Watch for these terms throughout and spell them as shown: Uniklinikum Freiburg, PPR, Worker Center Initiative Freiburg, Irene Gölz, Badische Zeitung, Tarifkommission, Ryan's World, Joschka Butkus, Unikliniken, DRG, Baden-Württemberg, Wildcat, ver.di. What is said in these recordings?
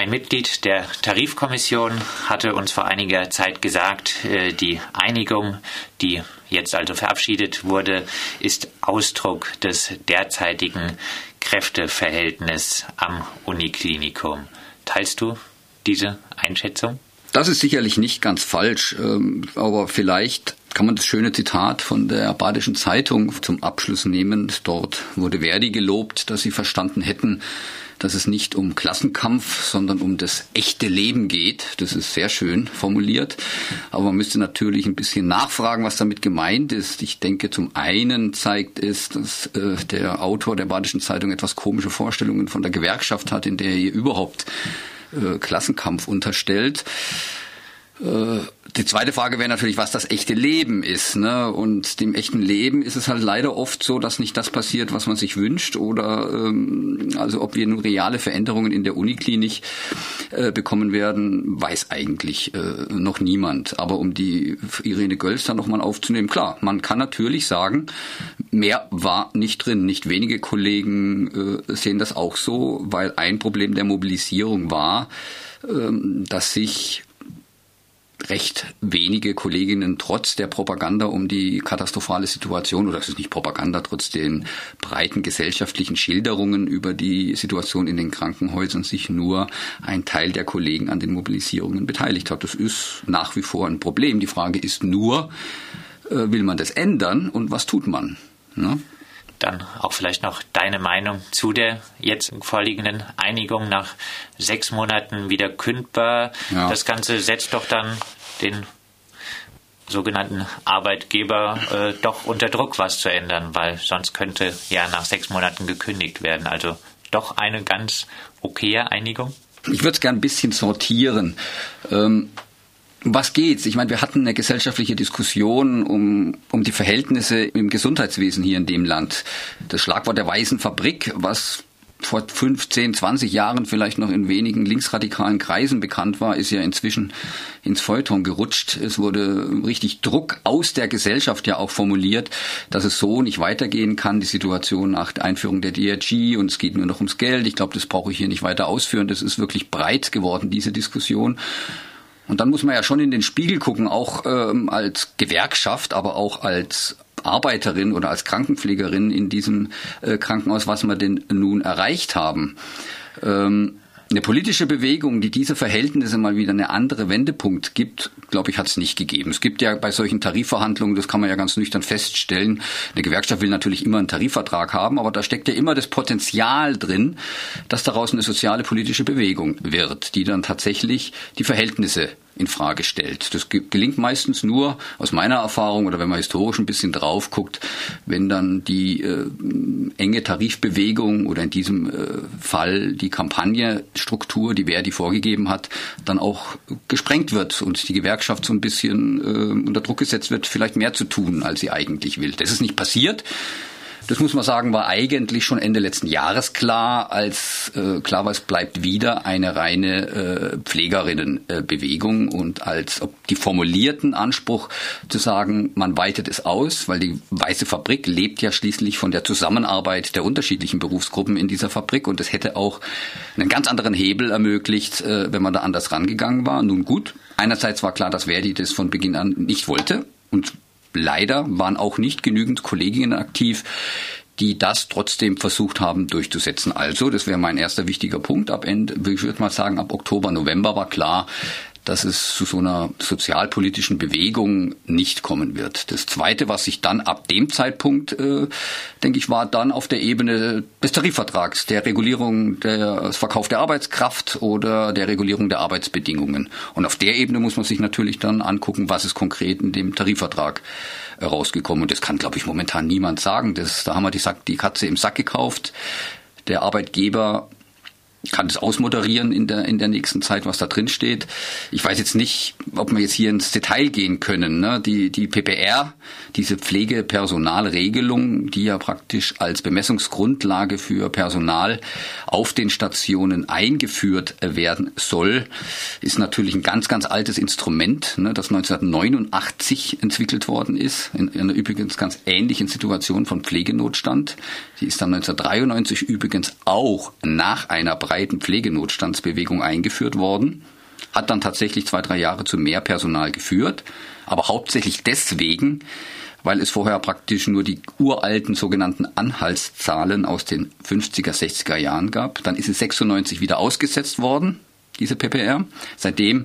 Ein Mitglied der Tarifkommission hatte uns vor einiger Zeit gesagt, die Einigung, die jetzt also verabschiedet wurde, ist Ausdruck des derzeitigen Kräfteverhältnisses am Uniklinikum. Teilst du diese Einschätzung? Das ist sicherlich nicht ganz falsch, aber vielleicht kann man das schöne Zitat von der Badischen Zeitung zum Abschluss nehmen. Dort wurde Verdi gelobt, dass sie verstanden hätten, dass es nicht um Klassenkampf, sondern um das echte Leben geht. Das ist sehr schön formuliert. Aber man müsste natürlich ein bisschen nachfragen, was damit gemeint ist. Ich denke, zum einen zeigt es, dass der Autor der Badischen Zeitung etwas komische Vorstellungen von der Gewerkschaft hat, in der er hier überhaupt Klassenkampf unterstellt. Die zweite Frage wäre natürlich, was das echte Leben ist, ne? Und dem echten Leben ist es halt leider oft so, dass nicht das passiert, was man sich wünscht, oder also ob wir nun reale Veränderungen in der Uniklinik bekommen werden, weiß eigentlich noch niemand. Aber um die Irene Gölz dann nochmal aufzunehmen, klar, man kann natürlich sagen, mehr war nicht drin. Nicht wenige Kollegen sehen das auch so, weil ein Problem der Mobilisierung war, dass sich recht wenige Kolleginnen trotz der Propaganda um die katastrophale Situation, oder es ist nicht Propaganda, trotz den breiten gesellschaftlichen Schilderungen über die Situation in den Krankenhäusern, sich nur ein Teil der Kollegen an den Mobilisierungen beteiligt hat. Das ist nach wie vor ein Problem. Die Frage ist nur, will man das ändern und was tut man? Ne? Dann auch vielleicht noch deine Meinung zu der jetzt vorliegenden Einigung, nach 6 Monaten wieder kündbar. Ja. Das Ganze setzt doch dann den sogenannten Arbeitgeber doch unter Druck, was zu ändern, weil sonst könnte ja nach 6 Monaten gekündigt werden. Also doch eine ganz okaye Einigung. Ich würde es gerne ein bisschen sortieren. Was geht's? Ich meine, wir hatten eine gesellschaftliche Diskussion um die Verhältnisse im Gesundheitswesen hier in dem Land. Das Schlagwort der weißen Fabrik, was vor 15, 20 Jahren vielleicht noch in wenigen linksradikalen Kreisen bekannt war, ist ja inzwischen ins Feuilleton gerutscht. Es wurde richtig Druck aus der Gesellschaft ja auch formuliert, dass es so nicht weitergehen kann. Die Situation nach der Einführung der DRG, und es geht nur noch ums Geld. Ich glaube, das brauche ich hier nicht weiter ausführen. Das ist wirklich breit geworden, diese Diskussion. Und dann muss man ja schon in den Spiegel gucken, auch als Gewerkschaft, aber auch als Arbeiterin oder als Krankenpflegerin in diesem Krankenhaus, was wir denn nun erreicht haben. Eine politische Bewegung, die diese Verhältnisse mal wieder eine andere Wendepunkt gibt, glaube ich, hat es nicht gegeben. Es gibt ja bei solchen Tarifverhandlungen, das kann man ja ganz nüchtern feststellen, eine Gewerkschaft will natürlich immer einen Tarifvertrag haben, aber da steckt ja immer das Potenzial drin, dass daraus eine soziale politische Bewegung wird, die dann tatsächlich die Verhältnisse in Frage stellt. Das gelingt meistens nur, aus meiner Erfahrung oder wenn man historisch ein bisschen drauf guckt, wenn dann die enge Tarifbewegung oder in diesem Fall die Kampagnenstruktur, die Verdi vorgegeben hat, dann auch gesprengt wird und die Gewerkschaft so ein bisschen unter Druck gesetzt wird, vielleicht mehr zu tun, als sie eigentlich will. Das ist nicht passiert. Das muss man sagen, war eigentlich schon Ende letzten Jahres klar, als klar war, es bleibt wieder eine reine Pflegerinnenbewegung, und als ob die formulierten Anspruch zu sagen, man weitet es aus, weil die weiße Fabrik lebt ja schließlich von der Zusammenarbeit der unterschiedlichen Berufsgruppen in dieser Fabrik, und es hätte auch einen ganz anderen Hebel ermöglicht, wenn man da anders rangegangen war. Nun gut, einerseits war klar, dass Verdi das von Beginn an nicht wollte, und leider waren auch nicht genügend Kolleginnen aktiv, die das trotzdem versucht haben durchzusetzen. Also, das wäre mein erster wichtiger Punkt. Ich würde mal sagen, ab Oktober, November war klar, dass es zu so einer sozialpolitischen Bewegung nicht kommen wird. Das Zweite, was sich dann ab dem Zeitpunkt, denke ich, war dann auf der Ebene des Tarifvertrags, der Regulierung des Verkaufs der Arbeitskraft oder der Regulierung der Arbeitsbedingungen. Und auf der Ebene muss man sich natürlich dann angucken, was ist konkret in dem Tarifvertrag rausgekommen. Und das kann, glaube ich, momentan niemand sagen. Da haben wir die Katze im Sack gekauft. Der Arbeitgeber kann das ausmoderieren in der nächsten Zeit, was da drin steht. Ich weiß jetzt nicht, ob wir jetzt hier ins Detail gehen können, ne? Die PPR, diese Pflegepersonalregelung, die ja praktisch als Bemessungsgrundlage für Personal auf den Stationen eingeführt werden soll, ist natürlich ein ganz, ganz altes Instrument, ne, das 1989 entwickelt worden ist, in einer übrigens ganz ähnlichen Situation von Pflegenotstand. Die ist dann 1993 übrigens auch nach einer breiten breiten Pflegenotstandsbewegung eingeführt worden, hat dann tatsächlich 2-3 Jahre zu mehr Personal geführt, aber hauptsächlich deswegen, weil es vorher praktisch nur die uralten sogenannten Anhaltszahlen aus den 50er, 60er Jahren gab. Dann ist es 96 wieder ausgesetzt worden, diese PPR. Seitdem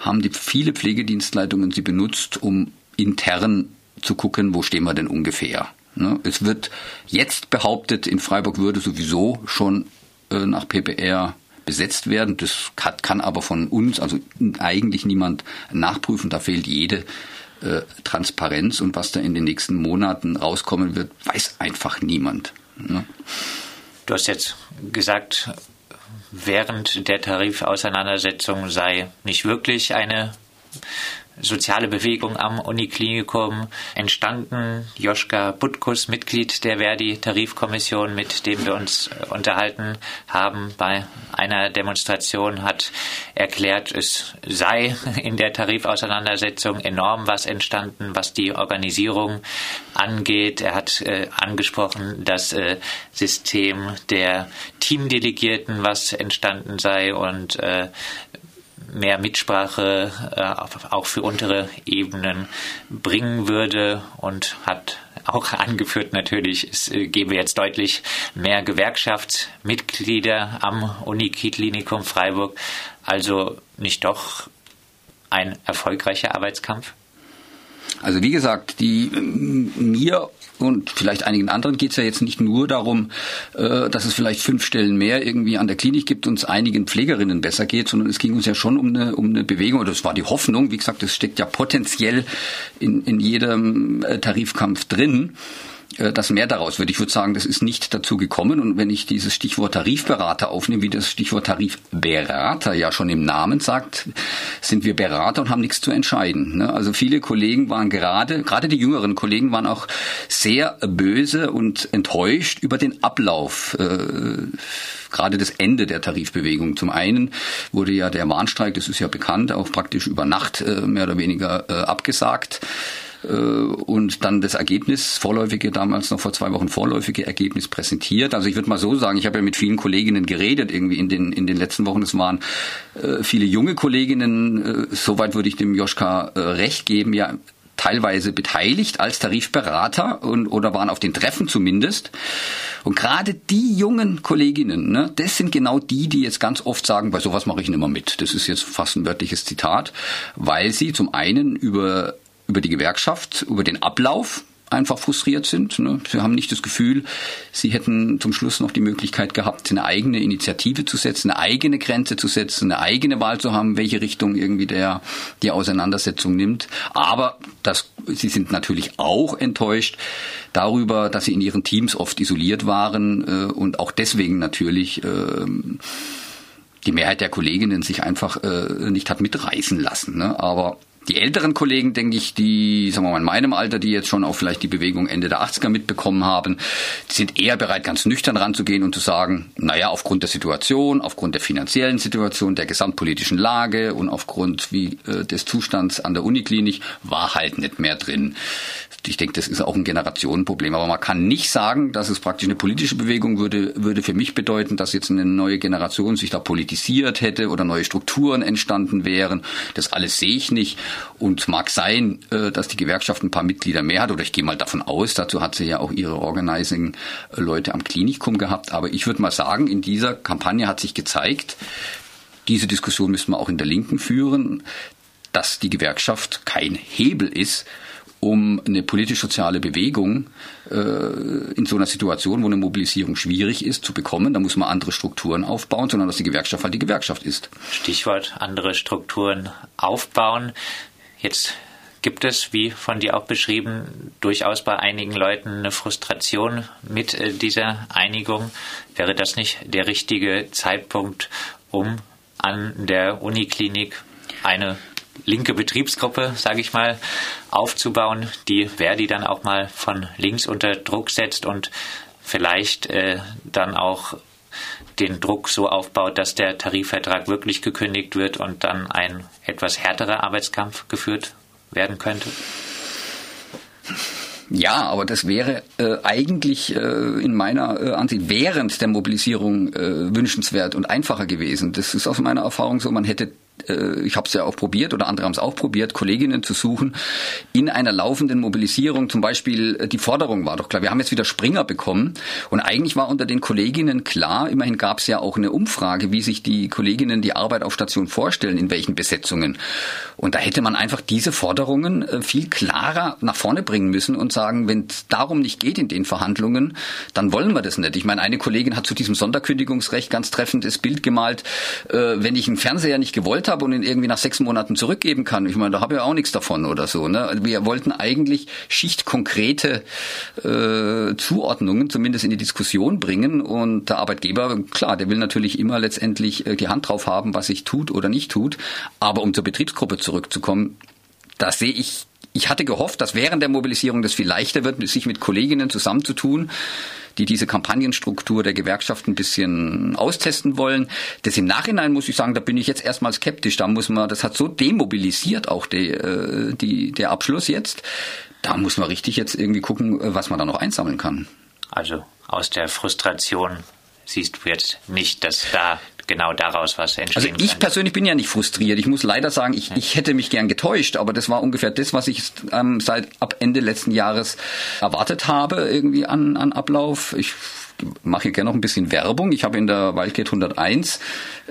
haben die viele Pflegedienstleitungen sie benutzt, um intern zu gucken, wo stehen wir denn ungefähr. Es wird jetzt behauptet, in Freiburg würde sowieso schon nach PPR besetzt werden. Das kann aber von uns, also eigentlich niemand nachprüfen. Da fehlt jede Transparenz, und was da in den nächsten Monaten rauskommen wird, weiß einfach niemand. Ne? Du hast jetzt gesagt, während der Tarifauseinandersetzung sei nicht wirklich eine soziale Bewegung am Uniklinikum entstanden. Joschka Butkus, Mitglied der Verdi-Tarifkommission, mit dem wir uns unterhalten haben bei einer Demonstration, hat erklärt, es sei in der Tarifauseinandersetzung enorm was entstanden, was die Organisierung angeht. Er hat angesprochen, das System der Teamdelegierten, was entstanden sei, und mehr Mitsprache auch für untere Ebenen bringen würde, und hat auch angeführt natürlich, es gebe jetzt deutlich mehr Gewerkschaftsmitglieder am Uniklinikum Freiburg. Also nicht doch ein erfolgreicher Arbeitskampf? Also wie gesagt, mir und vielleicht einigen anderen geht es ja jetzt nicht nur darum, dass es vielleicht 5 Stellen mehr irgendwie an der Klinik gibt und es einigen Pflegerinnen besser geht, sondern es ging uns ja schon um eine Bewegung, oder es war die Hoffnung, wie gesagt, das steckt ja potenziell in jedem Tarifkampf drin, dass mehr daraus wird. Ich würde sagen, das ist nicht dazu gekommen, und wenn ich dieses Stichwort Tarifberater aufnehme, wie das Stichwort Tarifberater ja schon im Namen sagt, sind wir Berater und haben nichts zu entscheiden. Also viele Kollegen waren gerade die jüngeren Kollegen waren auch sehr böse und enttäuscht über den Ablauf, gerade das Ende der Tarifbewegung. Zum einen wurde ja der Warnstreik, das ist ja bekannt, auch praktisch über Nacht mehr oder weniger abgesagt. Und dann das Ergebnis, damals noch vor 2 Wochen vorläufige Ergebnis präsentiert. Also ich würde mal so sagen, ich habe ja mit vielen Kolleginnen geredet irgendwie in den letzten Wochen. Es waren viele junge Kolleginnen, soweit würde ich dem Joschka recht geben, ja teilweise beteiligt als Tarifberater oder waren auf den Treffen zumindest. Und gerade die jungen Kolleginnen, ne, das sind genau die jetzt ganz oft sagen, bei sowas mache ich nicht mehr mit. Das ist jetzt fast ein wörtliches Zitat, weil sie zum einen über die Gewerkschaft, über den Ablauf einfach frustriert sind. Sie haben nicht das Gefühl, sie hätten zum Schluss noch die Möglichkeit gehabt, eine eigene Initiative zu setzen, eine eigene Grenze zu setzen, eine eigene Wahl zu haben, welche Richtung irgendwie die Auseinandersetzung nimmt. Aber sie sind natürlich auch enttäuscht darüber, dass sie in ihren Teams oft isoliert waren und auch deswegen natürlich die Mehrheit der Kolleginnen sich einfach nicht hat mitreißen lassen. Aber die älteren Kollegen, denke ich, die, sagen wir mal, in meinem Alter, die jetzt schon auch vielleicht die Bewegung Ende der 80er mitbekommen haben, sind eher bereit, ganz nüchtern ranzugehen und zu sagen, naja, aufgrund der Situation, aufgrund der finanziellen Situation, der gesamtpolitischen Lage und aufgrund des Zustands an der Uniklinik war halt nicht mehr drin. Ich denke, das ist auch ein Generationenproblem. Aber man kann nicht sagen, dass es praktisch eine politische Bewegung würde für mich bedeuten, dass jetzt eine neue Generation sich da politisiert hätte oder neue Strukturen entstanden wären. Das alles sehe ich nicht. Und mag sein, dass die Gewerkschaft ein paar Mitglieder mehr hat, oder ich gehe mal davon aus, dazu hat sie ja auch ihre Organizing-Leute am Klinikum gehabt. Aber ich würde mal sagen, in dieser Kampagne hat sich gezeigt, diese Diskussion müssen wir auch in der Linken führen, dass die Gewerkschaft kein Hebel ist, um eine politisch-soziale Bewegung in so einer Situation, wo eine Mobilisierung schwierig ist, zu bekommen. Da muss man andere Strukturen aufbauen, sondern dass die Gewerkschaft halt die Gewerkschaft ist. Stichwort andere Strukturen aufbauen. Jetzt gibt es, wie von dir auch beschrieben, durchaus bei einigen Leuten eine Frustration mit dieser Einigung. Wäre das nicht der richtige Zeitpunkt, um an der Uniklinik eine linke Betriebsgruppe, sage ich mal, aufzubauen, die Verdi dann auch mal von links unter Druck setzt und vielleicht dann auch den Druck so aufbaut, dass der Tarifvertrag wirklich gekündigt wird und dann ein etwas härterer Arbeitskampf geführt werden könnte? Ja, aber das wäre eigentlich in meiner Ansicht während der Mobilisierung wünschenswert und einfacher gewesen. Das ist aus meiner Erfahrung so, man hätte, ich habe es ja auch probiert oder andere haben es auch probiert, Kolleginnen zu suchen in einer laufenden Mobilisierung. Zum Beispiel die Forderung war doch klar, wir haben jetzt wieder Springer bekommen und eigentlich war unter den Kolleginnen klar, immerhin gab es ja auch eine Umfrage, wie sich die Kolleginnen die Arbeit auf Station vorstellen, in welchen Besetzungen. Und da hätte man einfach diese Forderungen viel klarer nach vorne bringen müssen und sagen, wenn es darum nicht geht in den Verhandlungen, dann wollen wir das nicht. Ich meine, eine Kollegin hat zu diesem Sonderkündigungsrecht ganz treffendes Bild gemalt, wenn ich einen Fernseher nicht gewollt habe und ihn irgendwie nach 6 Monaten zurückgeben kann. Ich meine, da habe ich auch nichts davon oder so. Ne? Wir wollten eigentlich schichtkonkrete Zuordnungen zumindest in die Diskussion bringen und der Arbeitgeber, klar, der will natürlich immer letztendlich die Hand drauf haben, was sich tut oder nicht tut. Aber um zur Betriebsgruppe zurückzukommen, da sehe ich, ich hatte gehofft, dass während der Mobilisierung das viel leichter wird, sich mit Kolleginnen zusammenzutun, die diese Kampagnenstruktur der Gewerkschaft ein bisschen austesten wollen. Das im Nachhinein muss ich sagen, da bin ich jetzt erstmal skeptisch. Da muss man, das hat so demobilisiert auch der Abschluss jetzt. Da muss man richtig jetzt irgendwie gucken, was man da noch einsammeln kann. Also aus der Frustration siehst du jetzt nicht, dass da genau daraus was entstehen kann. Also ich persönlich bin ja nicht frustriert. Ich muss leider sagen, ich hätte mich gern getäuscht, aber das war ungefähr das, was ich seit ab Ende letzten Jahres erwartet habe irgendwie an Ablauf. Ich mache hier gerne noch ein bisschen Werbung. Ich habe in der Wildcat 101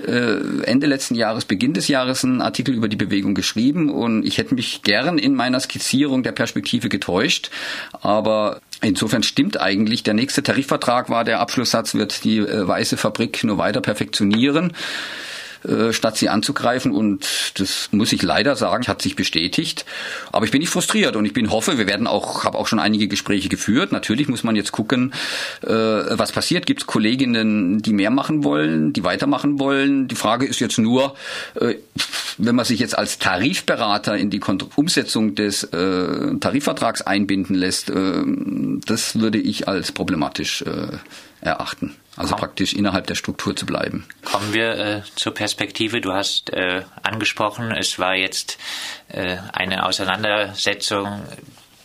Ende letzten Jahres, Beginn des Jahres einen Artikel über die Bewegung geschrieben und ich hätte mich gern in meiner Skizzierung der Perspektive getäuscht, aber insofern stimmt eigentlich, der nächste Tarifvertrag war, der Abschlusssatz wird die weiße Fabrik nur weiter perfektionieren, statt sie anzugreifen. Und das muss ich leider sagen, hat sich bestätigt. Aber ich bin nicht frustriert und ich hoffe, habe auch schon einige Gespräche geführt. Natürlich muss man jetzt gucken, was passiert. Gibt es Kolleginnen, die mehr machen wollen, die weitermachen wollen? Die Frage ist jetzt nur, wenn man sich jetzt als Tarifberater in die Umsetzung des Tarifvertrags einbinden lässt, das würde ich als problematisch erachten. Also praktisch innerhalb der Struktur zu bleiben. Kommen wir zur Perspektive. Du hast angesprochen, es war jetzt eine Auseinandersetzung,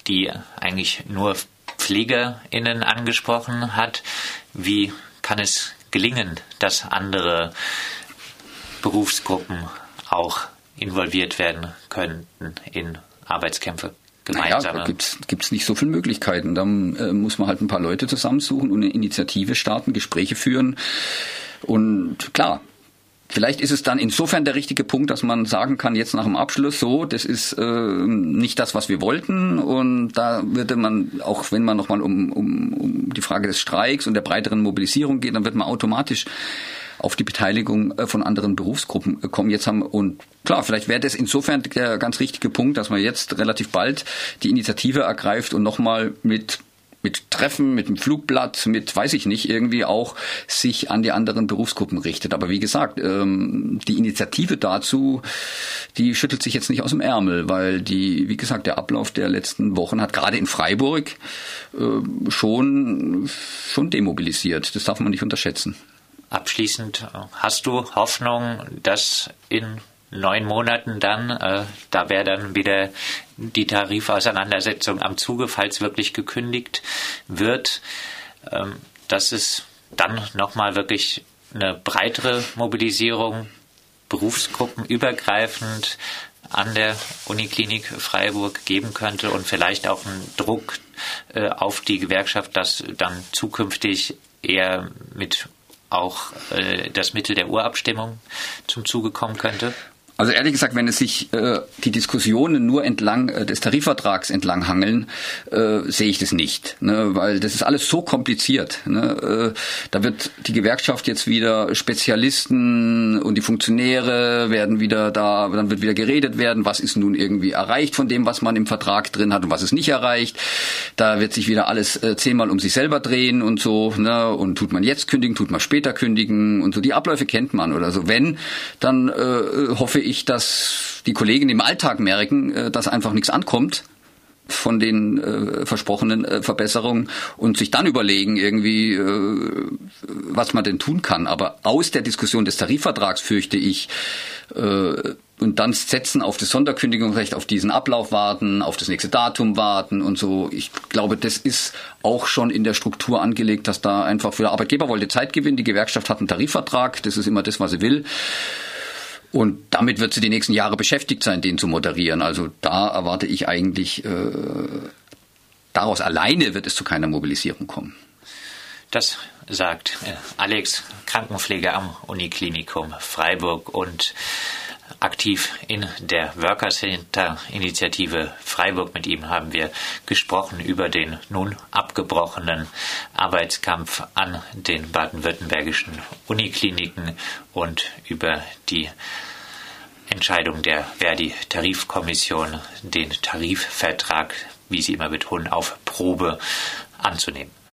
die eigentlich nur PflegerInnen angesprochen hat. Wie kann es gelingen, dass andere Berufsgruppen auch involviert werden könnten in Arbeitskämpfe? Naja, da gibt's nicht so viele Möglichkeiten. Dann muss man halt ein paar Leute zusammensuchen und eine Initiative starten, Gespräche führen. Und klar, vielleicht ist es dann insofern der richtige Punkt, dass man sagen kann, jetzt nach dem Abschluss, so, das ist nicht das, was wir wollten. Und da würde man, auch wenn man nochmal um die Frage des Streiks und der breiteren Mobilisierung geht, dann wird man automatisch auf die Beteiligung von anderen Berufsgruppen kommen jetzt haben. Und klar, vielleicht wäre das insofern der ganz richtige Punkt, dass man jetzt relativ bald die Initiative ergreift und nochmal mit Treffen, mit dem Flugblatt, mit weiß ich nicht, irgendwie auch sich an die anderen Berufsgruppen richtet. Aber wie gesagt, die Initiative dazu, die schüttelt sich jetzt nicht aus dem Ärmel, weil die, wie gesagt, der Ablauf der letzten Wochen hat gerade in Freiburg schon demobilisiert. Das darf man nicht unterschätzen. Abschließend, hast du Hoffnung, dass in 9 Monaten dann, da wäre dann wieder die Tarifauseinandersetzung am Zuge, falls wirklich gekündigt wird, dass es dann nochmal wirklich eine breitere Mobilisierung, berufsgruppenübergreifend an der Uniklinik Freiburg geben könnte und vielleicht auch einen Druck auf die Gewerkschaft, dass dann zukünftig eher mit auch das Mittel der Urabstimmung zum Zuge kommen könnte? Also ehrlich gesagt, wenn es sich die Diskussionen nur entlang des Tarifvertrags entlang hangeln, sehe ich das nicht, ne? Weil das ist alles so kompliziert, ne? Da wird die Gewerkschaft jetzt wieder Spezialisten und die Funktionäre werden wieder da, dann wird wieder geredet werden, was ist nun irgendwie erreicht von dem, was man im Vertrag drin hat und was ist nicht erreicht. Da wird sich wieder alles 10-mal um sich selber drehen und so, ne? Und tut man jetzt kündigen, tut man später kündigen und so. Die Abläufe kennt man oder so. Wenn, dann hoffe ich, dass die Kollegen im Alltag merken, dass einfach nichts ankommt von den versprochenen Verbesserungen und sich dann überlegen irgendwie, was man denn tun kann. Aber aus der Diskussion des Tarifvertrags fürchte ich, und dann setzen auf das Sonderkündigungsrecht, auf diesen Ablauf warten, auf das nächste Datum warten und so. Ich glaube, das ist auch schon in der Struktur angelegt, dass da einfach für der Arbeitgeber wollte Zeit gewinnen, die Gewerkschaft hat einen Tarifvertrag, das ist immer das, was sie will. Und damit wird sie die nächsten Jahre beschäftigt sein, den zu moderieren. Also da erwarte ich eigentlich, daraus alleine wird es zu keiner Mobilisierung kommen. Das sagt Alex, Krankenpfleger am Uniklinikum Freiburg und aktiv in der Worker Center Initiative Freiburg. Mit ihm haben wir gesprochen über den nun abgebrochenen Arbeitskampf an den baden-württembergischen Unikliniken und über die Entscheidung der Verdi-Tarifkommission, den Tarifvertrag, wie sie immer betonen, auf Probe anzunehmen.